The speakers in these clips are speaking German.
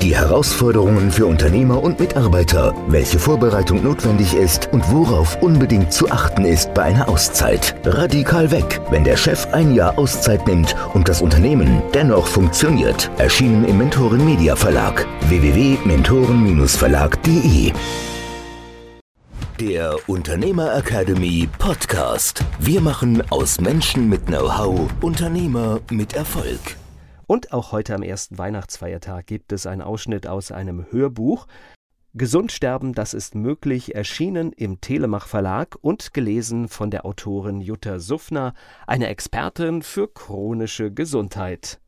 die Herausforderungen für Unternehmer und Mitarbeiter, welche Vorbereitung notwendig ist und worauf unbedingt zu achten ist bei einer Auszeit. Radikal weg, wenn der Chef ein Jahr Auszeit nimmt und das Unternehmen dennoch funktioniert. Erschienen im Mentoren-Media-Verlag. www.mentoren-verlag.de. Der Unternehmer Academy Podcast. Wir machen aus Menschen mit Know-how Unternehmer mit Erfolg. Und auch heute am ersten Weihnachtsfeiertag gibt es einen Ausschnitt aus einem Hörbuch. Gesund sterben, das ist möglich, erschienen im Telemach Verlag und gelesen von der Autorin Jutta Suffner, eine Expertin für chronische Gesundheit.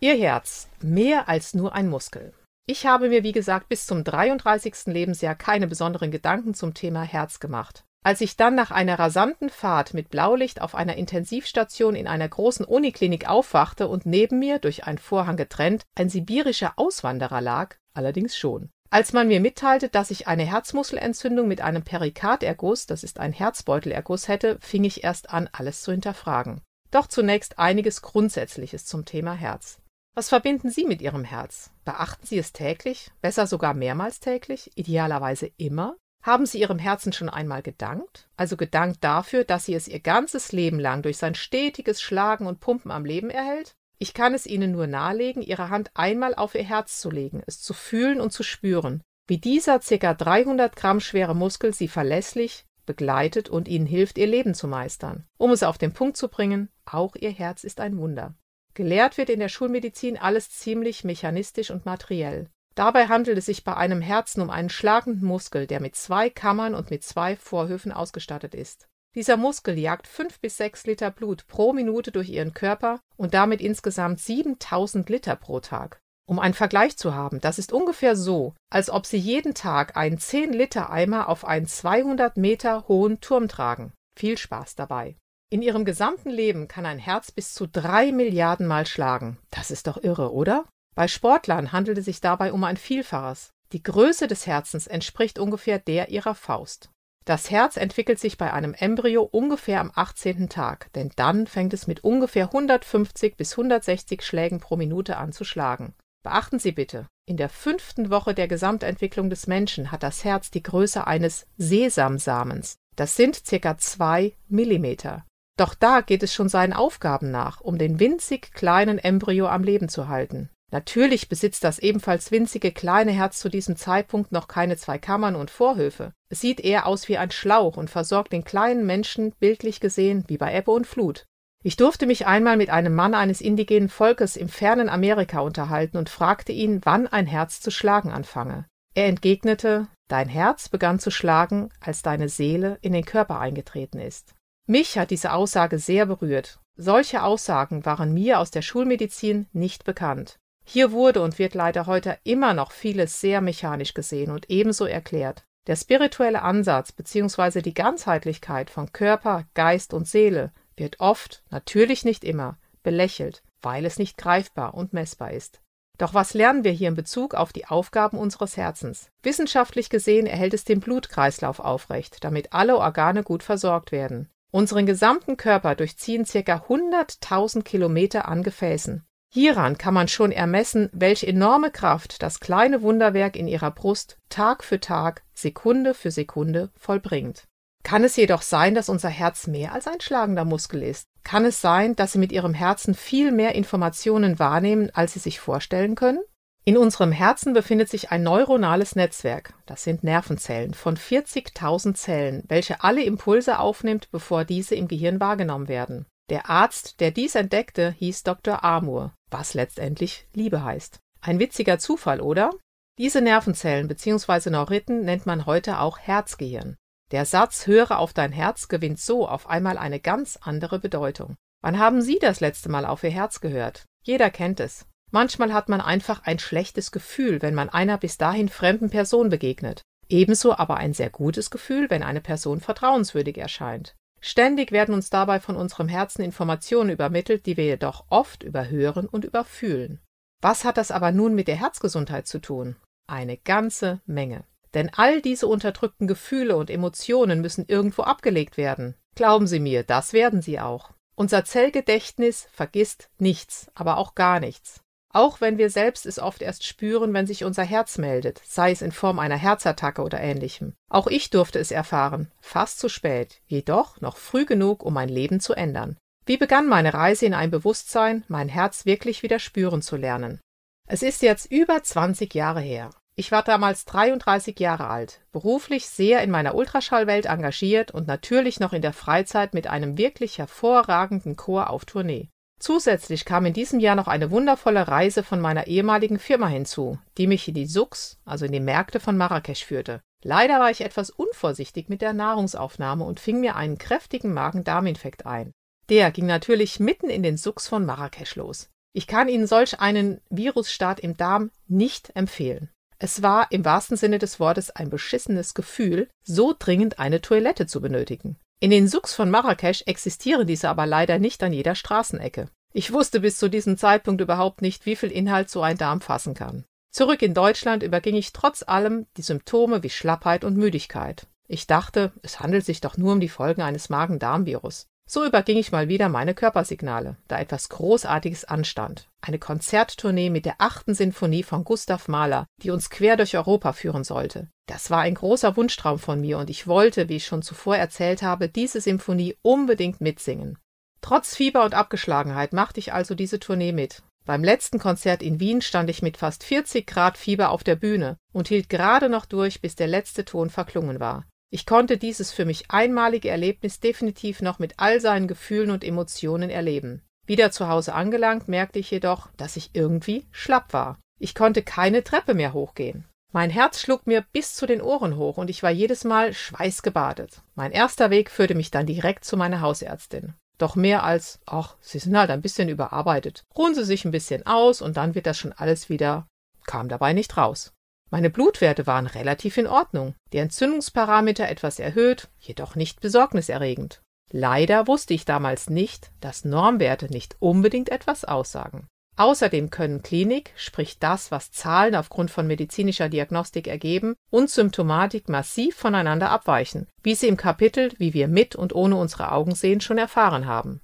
Ihr Herz, mehr als nur ein Muskel. Ich habe mir, wie gesagt, bis zum 33. Lebensjahr keine besonderen Gedanken zum Thema Herz gemacht. Als ich dann nach einer rasanten Fahrt mit Blaulicht auf einer Intensivstation in einer großen Uniklinik aufwachte und neben mir, durch einen Vorhang getrennt, ein sibirischer Auswanderer lag, allerdings schon. Als man mir mitteilte, dass ich eine Herzmuskelentzündung mit einem Perikarderguss, das ist ein Herzbeutelerguss, hätte, fing ich erst an, alles zu hinterfragen. Doch zunächst einiges Grundsätzliches zum Thema Herz. Was verbinden Sie mit Ihrem Herz? Beachten Sie es täglich, besser sogar mehrmals täglich, idealerweise immer? Haben Sie Ihrem Herzen schon einmal gedankt? Also gedankt dafür, dass Sie es Ihr ganzes Leben lang durch sein stetiges Schlagen und Pumpen am Leben erhält? Ich kann es Ihnen nur nahelegen, Ihre Hand einmal auf Ihr Herz zu legen, es zu fühlen und zu spüren, wie dieser ca. 300 Gramm schwere Muskel Sie verlässlich begleitet und Ihnen hilft, Ihr Leben zu meistern. Um es auf den Punkt zu bringen, auch Ihr Herz ist ein Wunder. Gelehrt wird in der Schulmedizin alles ziemlich mechanistisch und materiell. Dabei handelt es sich bei einem Herzen um einen schlagenden Muskel, der mit 2 Kammern und mit 2 Vorhöfen ausgestattet ist. Dieser Muskel jagt 5 bis 6 Liter Blut pro Minute durch Ihren Körper und damit insgesamt 7000 Liter pro Tag. Um einen Vergleich zu haben, das ist ungefähr so, als ob Sie jeden Tag einen 10-Liter-Eimer auf einen 200 Meter hohen Turm tragen. Viel Spaß dabei! In Ihrem gesamten Leben kann ein Herz bis zu 3 Milliarden Mal schlagen. Das ist doch irre, oder? Bei Sportlern handelt es sich dabei um ein Vielfaches. Die Größe des Herzens entspricht ungefähr der ihrer Faust. Das Herz entwickelt sich bei einem Embryo ungefähr am 18. Tag, denn dann fängt es mit ungefähr 150 bis 160 Schlägen pro Minute an zu schlagen. Beachten Sie bitte, in der 5. Woche der Gesamtentwicklung des Menschen hat das Herz die Größe eines Sesamsamens. Das sind ca. 2 Millimeter. Doch da geht es schon seinen Aufgaben nach, um den winzig kleinen Embryo am Leben zu halten. Natürlich besitzt das ebenfalls winzige kleine Herz zu diesem Zeitpunkt noch keine 2 Kammern und Vorhöfe. Es sieht eher aus wie ein Schlauch und versorgt den kleinen Menschen, bildlich gesehen, wie bei Ebbe und Flut. Ich durfte mich einmal mit einem Mann eines indigenen Volkes im fernen Amerika unterhalten und fragte ihn, wann ein Herz zu schlagen anfange. Er entgegnete, dein Herz begann zu schlagen, als deine Seele in den Körper eingetreten ist. Mich hat diese Aussage sehr berührt. Solche Aussagen waren mir aus der Schulmedizin nicht bekannt. Hier wurde und wird leider heute immer noch vieles sehr mechanisch gesehen und ebenso erklärt. Der spirituelle Ansatz bzw. die Ganzheitlichkeit von Körper, Geist und Seele wird oft, natürlich nicht immer, belächelt, weil es nicht greifbar und messbar ist. Doch was lernen wir hier in Bezug auf die Aufgaben unseres Herzens? Wissenschaftlich gesehen erhält es den Blutkreislauf aufrecht, damit alle Organe gut versorgt werden. Unseren gesamten Körper durchziehen ca. 100.000 Kilometer an Gefäßen. Hieran kann man schon ermessen, welche enorme Kraft das kleine Wunderwerk in ihrer Brust Tag für Tag, Sekunde für Sekunde vollbringt. Kann es jedoch sein, dass unser Herz mehr als ein schlagender Muskel ist? Kann es sein, dass Sie mit Ihrem Herzen viel mehr Informationen wahrnehmen, als Sie sich vorstellen können? In unserem Herzen befindet sich ein neuronales Netzwerk, das sind Nervenzellen, von 40.000 Zellen, welche alle Impulse aufnimmt, bevor diese im Gehirn wahrgenommen werden. Der Arzt, der dies entdeckte, hieß Dr. Amur, was letztendlich Liebe heißt. Ein witziger Zufall, oder? Diese Nervenzellen bzw. Neuriten nennt man heute auch Herzgehirn. Der Satz »Höre auf dein Herz« gewinnt so auf einmal eine ganz andere Bedeutung. Wann haben Sie das letzte Mal auf Ihr Herz gehört? Jeder kennt es. Manchmal hat man einfach ein schlechtes Gefühl, wenn man einer bis dahin fremden Person begegnet. Ebenso aber ein sehr gutes Gefühl, wenn eine Person vertrauenswürdig erscheint. Ständig werden uns dabei von unserem Herzen Informationen übermittelt, die wir jedoch oft überhören und überfühlen. Was hat das aber nun mit der Herzgesundheit zu tun? Eine ganze Menge. Denn all diese unterdrückten Gefühle und Emotionen müssen irgendwo abgelegt werden. Glauben Sie mir, das werden sie auch. Unser Zellgedächtnis vergisst nichts, aber auch gar nichts. Auch wenn wir selbst es oft erst spüren, wenn sich unser Herz meldet, sei es in Form einer Herzattacke oder Ähnlichem. Auch ich durfte es erfahren, fast zu spät, jedoch noch früh genug, um mein Leben zu ändern. Wie begann meine Reise in ein Bewusstsein, mein Herz wirklich wieder spüren zu lernen? Es ist jetzt über 20 Jahre her. Ich war damals 33 Jahre alt, beruflich sehr in meiner Ultraschallwelt engagiert und natürlich noch in der Freizeit mit einem wirklich hervorragenden Chor auf Tournee. Zusätzlich kam in diesem Jahr noch eine wundervolle Reise von meiner ehemaligen Firma hinzu, die mich in die Souks, also in die Märkte von Marrakesch führte. Leider war ich etwas unvorsichtig mit der Nahrungsaufnahme und fing mir einen kräftigen Magen-Darm-Infekt ein. Der ging natürlich mitten in den Souks von Marrakesch los. Ich kann Ihnen solch einen Virusstart im Darm nicht empfehlen. Es war im wahrsten Sinne des Wortes ein beschissenes Gefühl, so dringend eine Toilette zu benötigen. In den Souks von Marrakesch existieren diese aber leider nicht an jeder Straßenecke. Ich wusste bis zu diesem Zeitpunkt überhaupt nicht, wie viel Inhalt so ein Darm fassen kann. Zurück in Deutschland überging ich trotz allem die Symptome wie Schlappheit und Müdigkeit. Ich dachte, es handelt sich doch nur um die Folgen eines Magen-Darm-Virus. So überging ich mal wieder meine Körpersignale, da etwas Großartiges anstand. Eine Konzerttournee mit der 8. Sinfonie von Gustav Mahler, die uns quer durch Europa führen sollte. Das war ein großer Wunschtraum von mir und ich wollte, wie ich schon zuvor erzählt habe, diese Sinfonie unbedingt mitsingen. Trotz Fieber und Abgeschlagenheit machte ich also diese Tournee mit. Beim letzten Konzert in Wien stand ich mit fast 40 Grad Fieber auf der Bühne und hielt gerade noch durch, bis der letzte Ton verklungen war. Ich konnte dieses für mich einmalige Erlebnis definitiv noch mit all seinen Gefühlen und Emotionen erleben. Wieder zu Hause angelangt, merkte ich jedoch, dass ich irgendwie schlapp war. Ich konnte keine Treppe mehr hochgehen. Mein Herz schlug mir bis zu den Ohren hoch und ich war jedes Mal schweißgebadet. Mein erster Weg führte mich dann direkt zu meiner Hausärztin. Doch mehr als, ach, Sie sind halt ein bisschen überarbeitet. Ruhen Sie sich ein bisschen aus und dann wird das schon alles wieder, kam dabei nicht raus. Meine Blutwerte waren relativ in Ordnung, die Entzündungsparameter etwas erhöht, jedoch nicht besorgniserregend. Leider wusste ich damals nicht, dass Normwerte nicht unbedingt etwas aussagen. Außerdem können Klinik, sprich das, was Zahlen aufgrund von medizinischer Diagnostik ergeben, und Symptomatik massiv voneinander abweichen, wie Sie im Kapitel »Wie wir mit und ohne unsere Augen sehen« schon erfahren haben.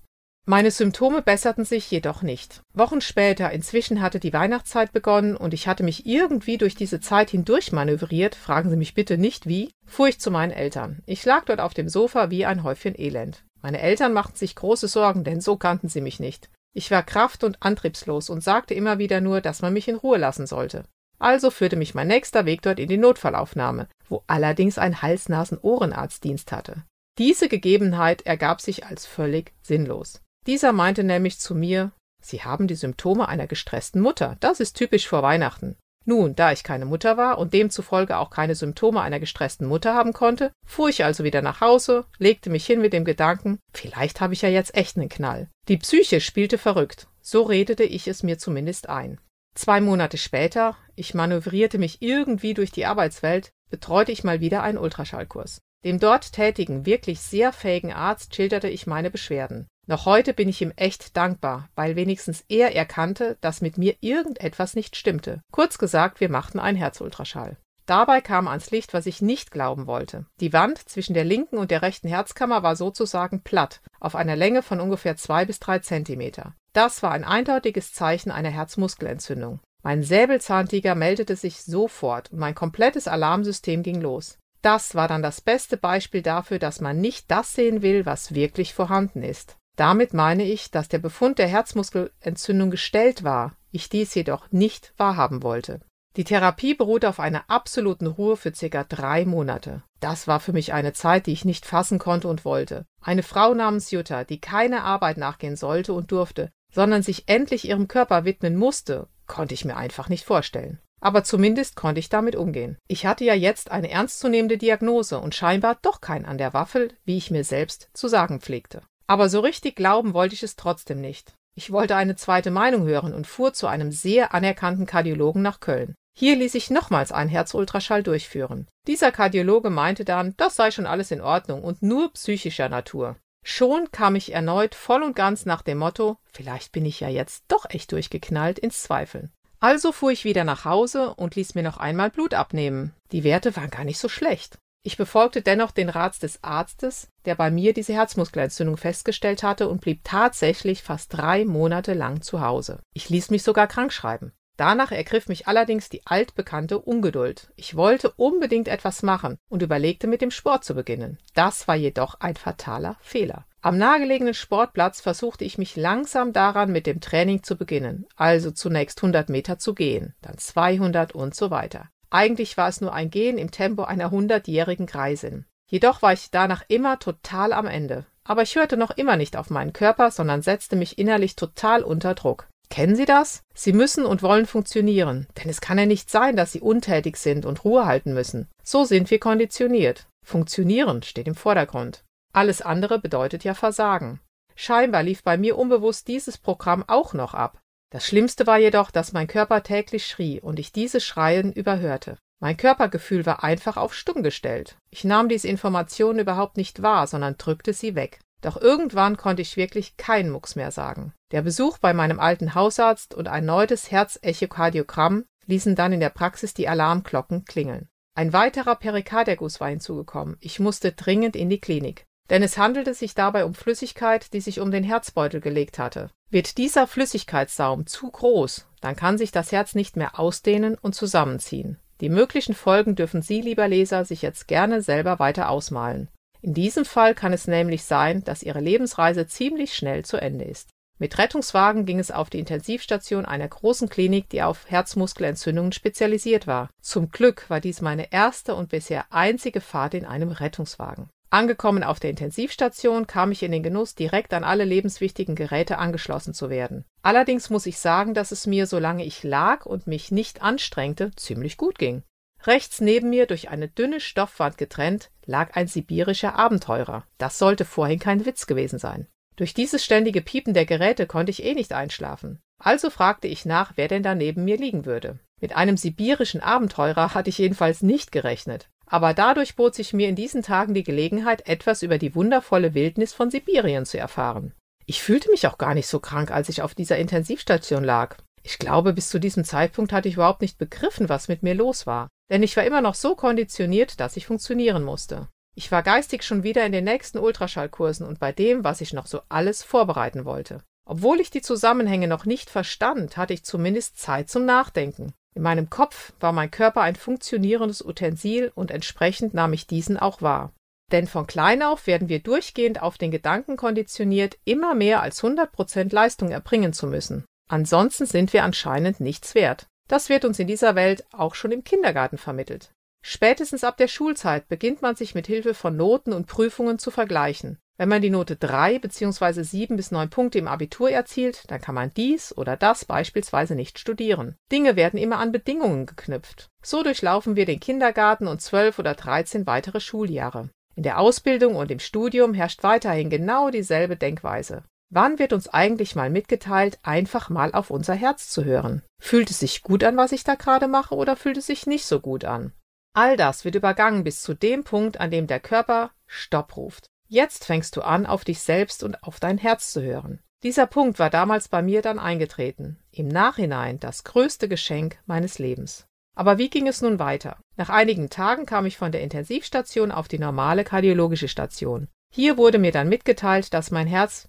Meine Symptome besserten sich jedoch nicht. Wochen später, inzwischen hatte die Weihnachtszeit begonnen und ich hatte mich irgendwie durch diese Zeit hindurch manövriert, fragen Sie mich bitte nicht wie, fuhr ich zu meinen Eltern. Ich lag dort auf dem Sofa wie ein Häufchen Elend. Meine Eltern machten sich große Sorgen, denn so kannten sie mich nicht. Ich war kraft- und antriebslos und sagte immer wieder nur, dass man mich in Ruhe lassen sollte. Also führte mich mein nächster Weg dort in die Notfallaufnahme, wo allerdings ein Hals-Nasen-Ohrenarzt Dienst hatte. Diese Gegebenheit ergab sich als völlig sinnlos. Dieser meinte nämlich zu mir, »Sie haben die Symptome einer gestressten Mutter, das ist typisch vor Weihnachten.« Nun, da ich keine Mutter war und demzufolge auch keine Symptome einer gestressten Mutter haben konnte, fuhr ich also wieder nach Hause, legte mich hin mit dem Gedanken, vielleicht habe ich ja jetzt echt einen Knall. Die Psyche spielte verrückt, so redete ich es mir zumindest ein. 2 Monate später, ich manövrierte mich irgendwie durch die Arbeitswelt, betreute ich mal wieder einen Ultraschallkurs. Dem dort tätigen, wirklich sehr fähigen Arzt schilderte ich meine Beschwerden. Noch heute bin ich ihm echt dankbar, weil wenigstens er erkannte, dass mit mir irgendetwas nicht stimmte. Kurz gesagt, wir machten einen Herzultraschall. Dabei kam ans Licht, was ich nicht glauben wollte. Die Wand zwischen der linken und der rechten Herzkammer war sozusagen platt, auf einer Länge von ungefähr 2 bis 3 Zentimeter. Das war ein eindeutiges Zeichen einer Herzmuskelentzündung. Mein Säbelzahntiger meldete sich sofort und mein komplettes Alarmsystem ging los. Das war dann das beste Beispiel dafür, dass man nicht das sehen will, was wirklich vorhanden ist. Damit meine ich, dass der Befund der Herzmuskelentzündung gestellt war, ich dies jedoch nicht wahrhaben wollte. Die Therapie beruhte auf einer absoluten Ruhe für ca. 3 Monate. Das war für mich eine Zeit, die ich nicht fassen konnte und wollte. Eine Frau namens Jutta, die keine Arbeit nachgehen sollte und durfte, sondern sich endlich ihrem Körper widmen musste, konnte ich mir einfach nicht vorstellen. Aber zumindest konnte ich damit umgehen. Ich hatte ja jetzt eine ernstzunehmende Diagnose und scheinbar doch keinen an der Waffel, wie ich mir selbst zu sagen pflegte. Aber so richtig glauben wollte ich es trotzdem nicht. Ich wollte eine zweite Meinung hören und fuhr zu einem sehr anerkannten Kardiologen nach Köln. Hier ließ ich nochmals einen Herzultraschall durchführen. Dieser Kardiologe meinte dann, das sei schon alles in Ordnung und nur psychischer Natur. Schon kam ich erneut voll und ganz nach dem Motto, vielleicht bin ich ja jetzt doch echt durchgeknallt, ins Zweifeln. Also fuhr ich wieder nach Hause und ließ mir noch einmal Blut abnehmen. Die Werte waren gar nicht so schlecht. Ich befolgte dennoch den Rat des Arztes, der bei mir diese Herzmuskelentzündung festgestellt hatte, und blieb tatsächlich fast 3 Monate lang zu Hause. Ich ließ mich sogar krank schreiben. Danach ergriff mich allerdings die altbekannte Ungeduld. Ich wollte unbedingt etwas machen und überlegte, mit dem Sport zu beginnen. Das war jedoch ein fataler Fehler. Am nahegelegenen Sportplatz versuchte ich mich langsam daran, mit dem Training zu beginnen, also zunächst 100 Meter zu gehen, dann 200 und so weiter. Eigentlich war es nur ein Gehen im Tempo einer 100-jährigen Greisin. Jedoch war ich danach immer total am Ende. Aber ich hörte noch immer nicht auf meinen Körper, sondern setzte mich innerlich total unter Druck. Kennen Sie das? Sie müssen und wollen funktionieren, denn es kann ja nicht sein, dass Sie untätig sind und Ruhe halten müssen. So sind wir konditioniert. Funktionieren steht im Vordergrund. Alles andere bedeutet ja Versagen. Scheinbar lief bei mir unbewusst dieses Programm auch noch ab. Das Schlimmste war jedoch, dass mein Körper täglich schrie und ich dieses Schreien überhörte. Mein Körpergefühl war einfach auf stumm gestellt. Ich nahm diese Informationen überhaupt nicht wahr, sondern drückte sie weg. Doch irgendwann konnte ich wirklich keinen Mucks mehr sagen. Der Besuch bei meinem alten Hausarzt und ein neues Herzechokardiogramm ließen dann in der Praxis die Alarmglocken klingeln. Ein weiterer Perikarderguss war hinzugekommen. Ich musste dringend in die Klinik, denn es handelte sich dabei um Flüssigkeit, die sich um den Herzbeutel gelegt hatte. Wird dieser Flüssigkeitssaum zu groß, dann kann sich das Herz nicht mehr ausdehnen und zusammenziehen. Die möglichen Folgen dürfen Sie, lieber Leser, sich jetzt gerne selber weiter ausmalen. In diesem Fall kann es nämlich sein, dass Ihre Lebensreise ziemlich schnell zu Ende ist. Mit Rettungswagen ging es auf die Intensivstation einer großen Klinik, die auf Herzmuskelentzündungen spezialisiert war. Zum Glück war dies meine erste und bisher einzige Fahrt in einem Rettungswagen. Angekommen auf der Intensivstation kam ich in den Genuss, direkt an alle lebenswichtigen Geräte angeschlossen zu werden. Allerdings muss ich sagen, dass es mir, solange ich lag und mich nicht anstrengte, ziemlich gut ging. Rechts neben mir, durch eine dünne Stoffwand getrennt, lag ein sibirischer Abenteurer. Das sollte vorhin kein Witz gewesen sein. Durch dieses ständige Piepen der Geräte konnte ich eh nicht einschlafen. Also fragte ich nach, wer denn da neben mir liegen würde. Mit einem sibirischen Abenteurer hatte ich jedenfalls nicht gerechnet. Aber dadurch bot sich mir in diesen Tagen die Gelegenheit, etwas über die wundervolle Wildnis von Sibirien zu erfahren. Ich fühlte mich auch gar nicht so krank, als ich auf dieser Intensivstation lag. Ich glaube, bis zu diesem Zeitpunkt hatte ich überhaupt nicht begriffen, was mit mir los war. Denn ich war immer noch so konditioniert, dass ich funktionieren musste. Ich war geistig schon wieder in den nächsten Ultraschallkursen und bei dem, was ich noch so alles vorbereiten wollte. Obwohl ich die Zusammenhänge noch nicht verstand, hatte ich zumindest Zeit zum Nachdenken. In meinem Kopf war mein Körper ein funktionierendes Utensil und entsprechend nahm ich diesen auch wahr. Denn von klein auf werden wir durchgehend auf den Gedanken konditioniert, immer mehr als 100% Leistung erbringen zu müssen. Ansonsten sind wir anscheinend nichts wert. Das wird uns in dieser Welt auch schon im Kindergarten vermittelt. Spätestens ab der Schulzeit beginnt man sich mit Hilfe von Noten und Prüfungen zu vergleichen. Wenn man die Note 3 bzw. 7 bis 9 Punkte im Abitur erzielt, dann kann man dies oder das beispielsweise nicht studieren. Dinge werden immer an Bedingungen geknüpft. So durchlaufen wir den Kindergarten und 12 oder 13 weitere Schuljahre. In der Ausbildung und im Studium herrscht weiterhin genau dieselbe Denkweise. Wann wird uns eigentlich mal mitgeteilt, einfach mal auf unser Herz zu hören? Fühlt es sich gut an, was ich da gerade mache, oder fühlt es sich nicht so gut an? All das wird übergangen bis zu dem Punkt, an dem der Körper Stopp ruft. Jetzt fängst du an, auf dich selbst und auf dein Herz zu hören. Dieser Punkt war damals bei mir dann eingetreten. Im Nachhinein das größte Geschenk meines Lebens. Aber wie ging es nun weiter? Nach einigen Tagen kam ich von der Intensivstation auf die normale kardiologische Station. Hier wurde mir dann mitgeteilt, dass mein Herz,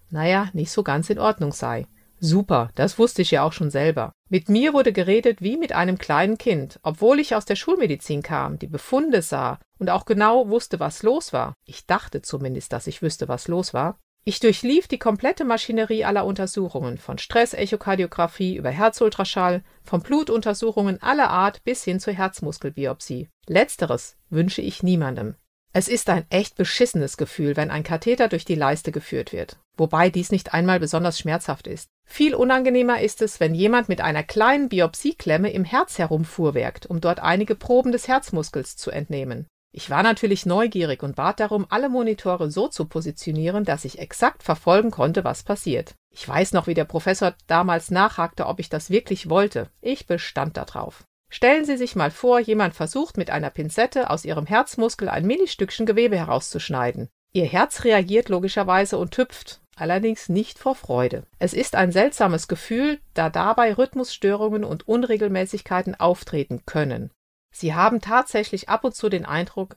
nicht so ganz in Ordnung sei. Super, das wusste ich ja auch schon selber. Mit mir wurde geredet wie mit einem kleinen Kind, obwohl ich aus der Schulmedizin kam, die Befunde sah und auch genau wusste, was los war. Ich dachte zumindest, dass ich wüsste, was los war. Ich durchlief die komplette Maschinerie aller Untersuchungen, von Stressechokardiographie über Herzultraschall, von Blutuntersuchungen aller Art bis hin zur Herzmuskelbiopsie. Letzteres wünsche ich niemandem. Es ist ein echt beschissenes Gefühl, wenn ein Katheter durch die Leiste geführt wird, wobei dies nicht einmal besonders schmerzhaft ist. Viel unangenehmer ist es, wenn jemand mit einer kleinen Biopsieklemme im Herz herumfuhrwerkt, um dort einige Proben des Herzmuskels zu entnehmen. Ich war natürlich neugierig und bat darum, alle Monitore so zu positionieren, dass ich exakt verfolgen konnte, was passiert. Ich weiß noch, wie der Professor damals nachhakte, ob ich das wirklich wollte. Ich bestand darauf. Stellen Sie sich mal vor, jemand versucht mit einer Pinzette aus Ihrem Herzmuskel ein Millistückchen Gewebe herauszuschneiden. Ihr Herz reagiert logischerweise und hüpft, allerdings nicht vor Freude. Es ist ein seltsames Gefühl, da dabei Rhythmusstörungen und Unregelmäßigkeiten auftreten können. Sie haben tatsächlich ab und zu den Eindruck,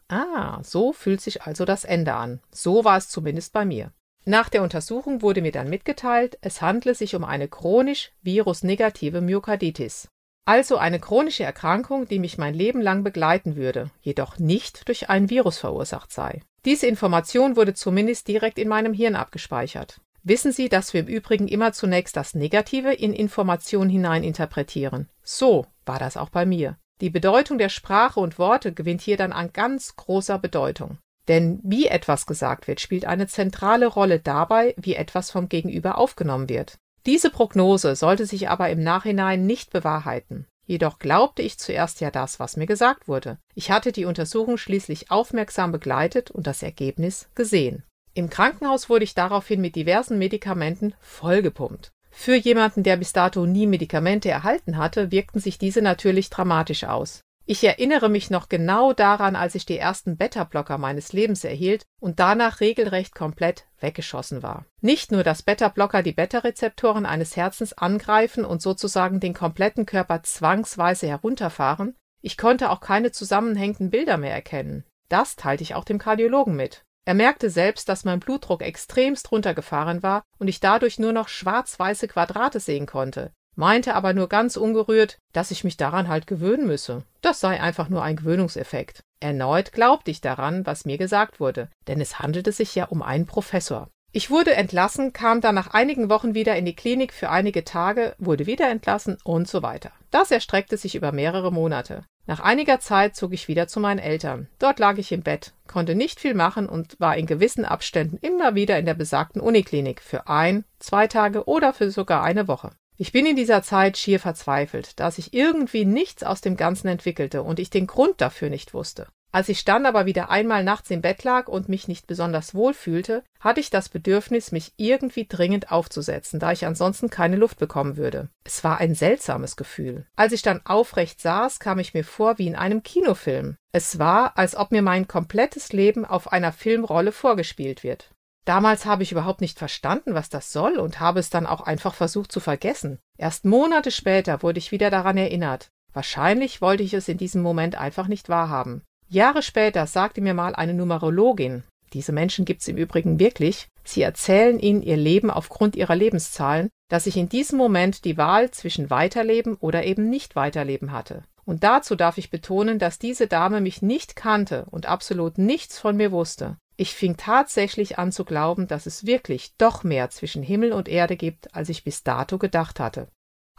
so fühlt sich also das Ende an. So war es zumindest bei mir. Nach der Untersuchung wurde mir dann mitgeteilt, es handle sich um eine chronisch virusnegative Myokarditis. Also eine chronische Erkrankung, die mich mein Leben lang begleiten würde, jedoch nicht durch ein Virus verursacht sei. Diese Information wurde zumindest direkt in meinem Hirn abgespeichert. Wissen Sie, dass wir im Übrigen immer zunächst das Negative in Informationen hinein interpretieren? So war das auch bei mir. Die Bedeutung der Sprache und Worte gewinnt hier dann an ganz großer Bedeutung. Denn wie etwas gesagt wird, spielt eine zentrale Rolle dabei, wie etwas vom Gegenüber aufgenommen wird. Diese Prognose sollte sich aber im Nachhinein nicht bewahrheiten. Jedoch glaubte ich zuerst ja das, was mir gesagt wurde. Ich hatte die Untersuchung schließlich aufmerksam begleitet und das Ergebnis gesehen. Im Krankenhaus wurde ich daraufhin mit diversen Medikamenten vollgepumpt. Für jemanden, der bis dato nie Medikamente erhalten hatte, wirkten sich diese natürlich dramatisch aus. Ich erinnere mich noch genau daran, als ich die ersten Beta-Blocker meines Lebens erhielt und danach regelrecht komplett weggeschossen war. Nicht nur, dass Beta-Blocker die Beta-Rezeptoren eines Herzens angreifen und sozusagen den kompletten Körper zwangsweise herunterfahren, ich konnte auch keine zusammenhängenden Bilder mehr erkennen. Das teilte ich auch dem Kardiologen mit. Er merkte selbst, dass mein Blutdruck extremst runtergefahren war und ich dadurch nur noch schwarz-weiße Quadrate sehen konnte, meinte aber nur ganz ungerührt, dass ich mich daran halt gewöhnen müsse. Das sei einfach nur ein Gewöhnungseffekt. Erneut glaubte ich daran, was mir gesagt wurde, denn es handelte sich ja um einen Professor. Ich wurde entlassen, kam dann nach einigen Wochen wieder in die Klinik für einige Tage, wurde wieder entlassen und so weiter. Das erstreckte sich über mehrere Monate. Nach einiger Zeit zog ich wieder zu meinen Eltern. Dort lag ich im Bett, konnte nicht viel machen und war in gewissen Abständen immer wieder in der besagten Uniklinik für 1, 2 Tage oder für sogar eine Woche. Ich bin in dieser Zeit schier verzweifelt, da sich irgendwie nichts aus dem Ganzen entwickelte und ich den Grund dafür nicht wusste. Als ich dann aber wieder einmal nachts im Bett lag und mich nicht besonders wohl fühlte, hatte ich das Bedürfnis, mich irgendwie dringend aufzusetzen, da ich ansonsten keine Luft bekommen würde. Es war ein seltsames Gefühl. Als ich dann aufrecht saß, kam ich mir vor wie in einem Kinofilm. Es war, als ob mir mein komplettes Leben auf einer Filmrolle vorgespielt wird. Damals habe ich überhaupt nicht verstanden, was das soll und habe es dann auch einfach versucht zu vergessen. Erst Monate später wurde ich wieder daran erinnert. Wahrscheinlich wollte ich es in diesem Moment einfach nicht wahrhaben. Jahre später sagte mir mal eine Numerologin, diese Menschen gibt es im Übrigen wirklich, sie erzählen ihnen ihr Leben aufgrund ihrer Lebenszahlen, dass ich in diesem Moment die Wahl zwischen Weiterleben oder eben nicht Weiterleben hatte. Und dazu darf ich betonen, dass diese Dame mich nicht kannte und absolut nichts von mir wusste. Ich fing tatsächlich an zu glauben, dass es wirklich doch mehr zwischen Himmel und Erde gibt, als ich bis dato gedacht hatte.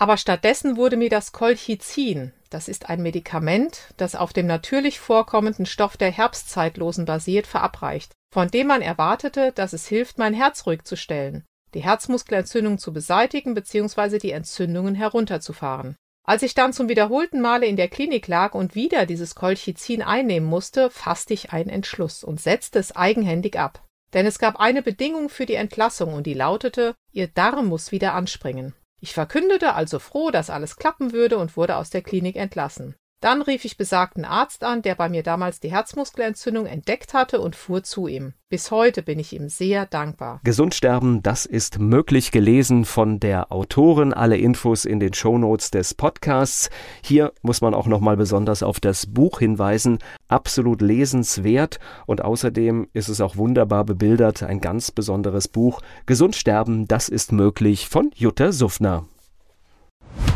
Aber stattdessen wurde mir das Colchicin, das ist ein Medikament, das auf dem natürlich vorkommenden Stoff der Herbstzeitlosen basiert, verabreicht, von dem man erwartete, dass es hilft, mein Herz ruhig zu stellen, die Herzmuskelentzündung zu beseitigen bzw. die Entzündungen herunterzufahren. Als ich dann zum wiederholten Male in der Klinik lag und wieder dieses Colchicin einnehmen musste, fasste ich einen Entschluss und setzte es eigenhändig ab. Denn es gab eine Bedingung für die Entlassung und die lautete, Ihr Darm muss wieder anspringen. Ich verkündete also froh, dass alles klappen würde und wurde aus der Klinik entlassen. Dann rief ich besagten Arzt an, der bei mir damals die Herzmuskelentzündung entdeckt hatte und fuhr zu ihm. Bis heute bin ich ihm sehr dankbar. Gesund sterben, das ist möglich, gelesen von der Autorin. Alle Infos in den Shownotes des Podcasts. Hier muss man auch nochmal besonders auf das Buch hinweisen. Absolut lesenswert und außerdem ist es auch wunderbar bebildert. Ein ganz besonderes Buch. Gesund sterben, das ist möglich von Jutta Suffner.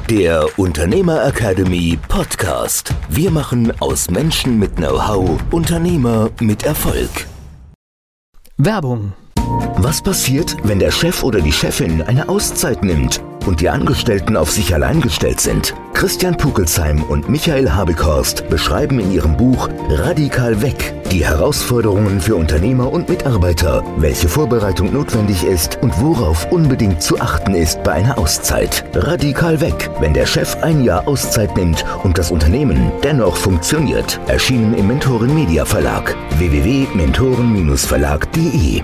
Der Unternehmer Academy Podcast. Wir machen aus Menschen mit Know-how Unternehmer mit Erfolg. Werbung. Was passiert, wenn der Chef oder die Chefin eine Auszeit nimmt und die Angestellten auf sich allein gestellt sind? Christian Pukelsheim und Michael Habekost beschreiben in ihrem Buch Radikal weg die Herausforderungen für Unternehmer und Mitarbeiter, welche Vorbereitung notwendig ist und worauf unbedingt zu achten ist bei einer Auszeit. Radikal weg, wenn der Chef ein Jahr Auszeit nimmt und das Unternehmen dennoch funktioniert. Erschienen im Mentoren-Media-Verlag. www.mentoren-verlag.de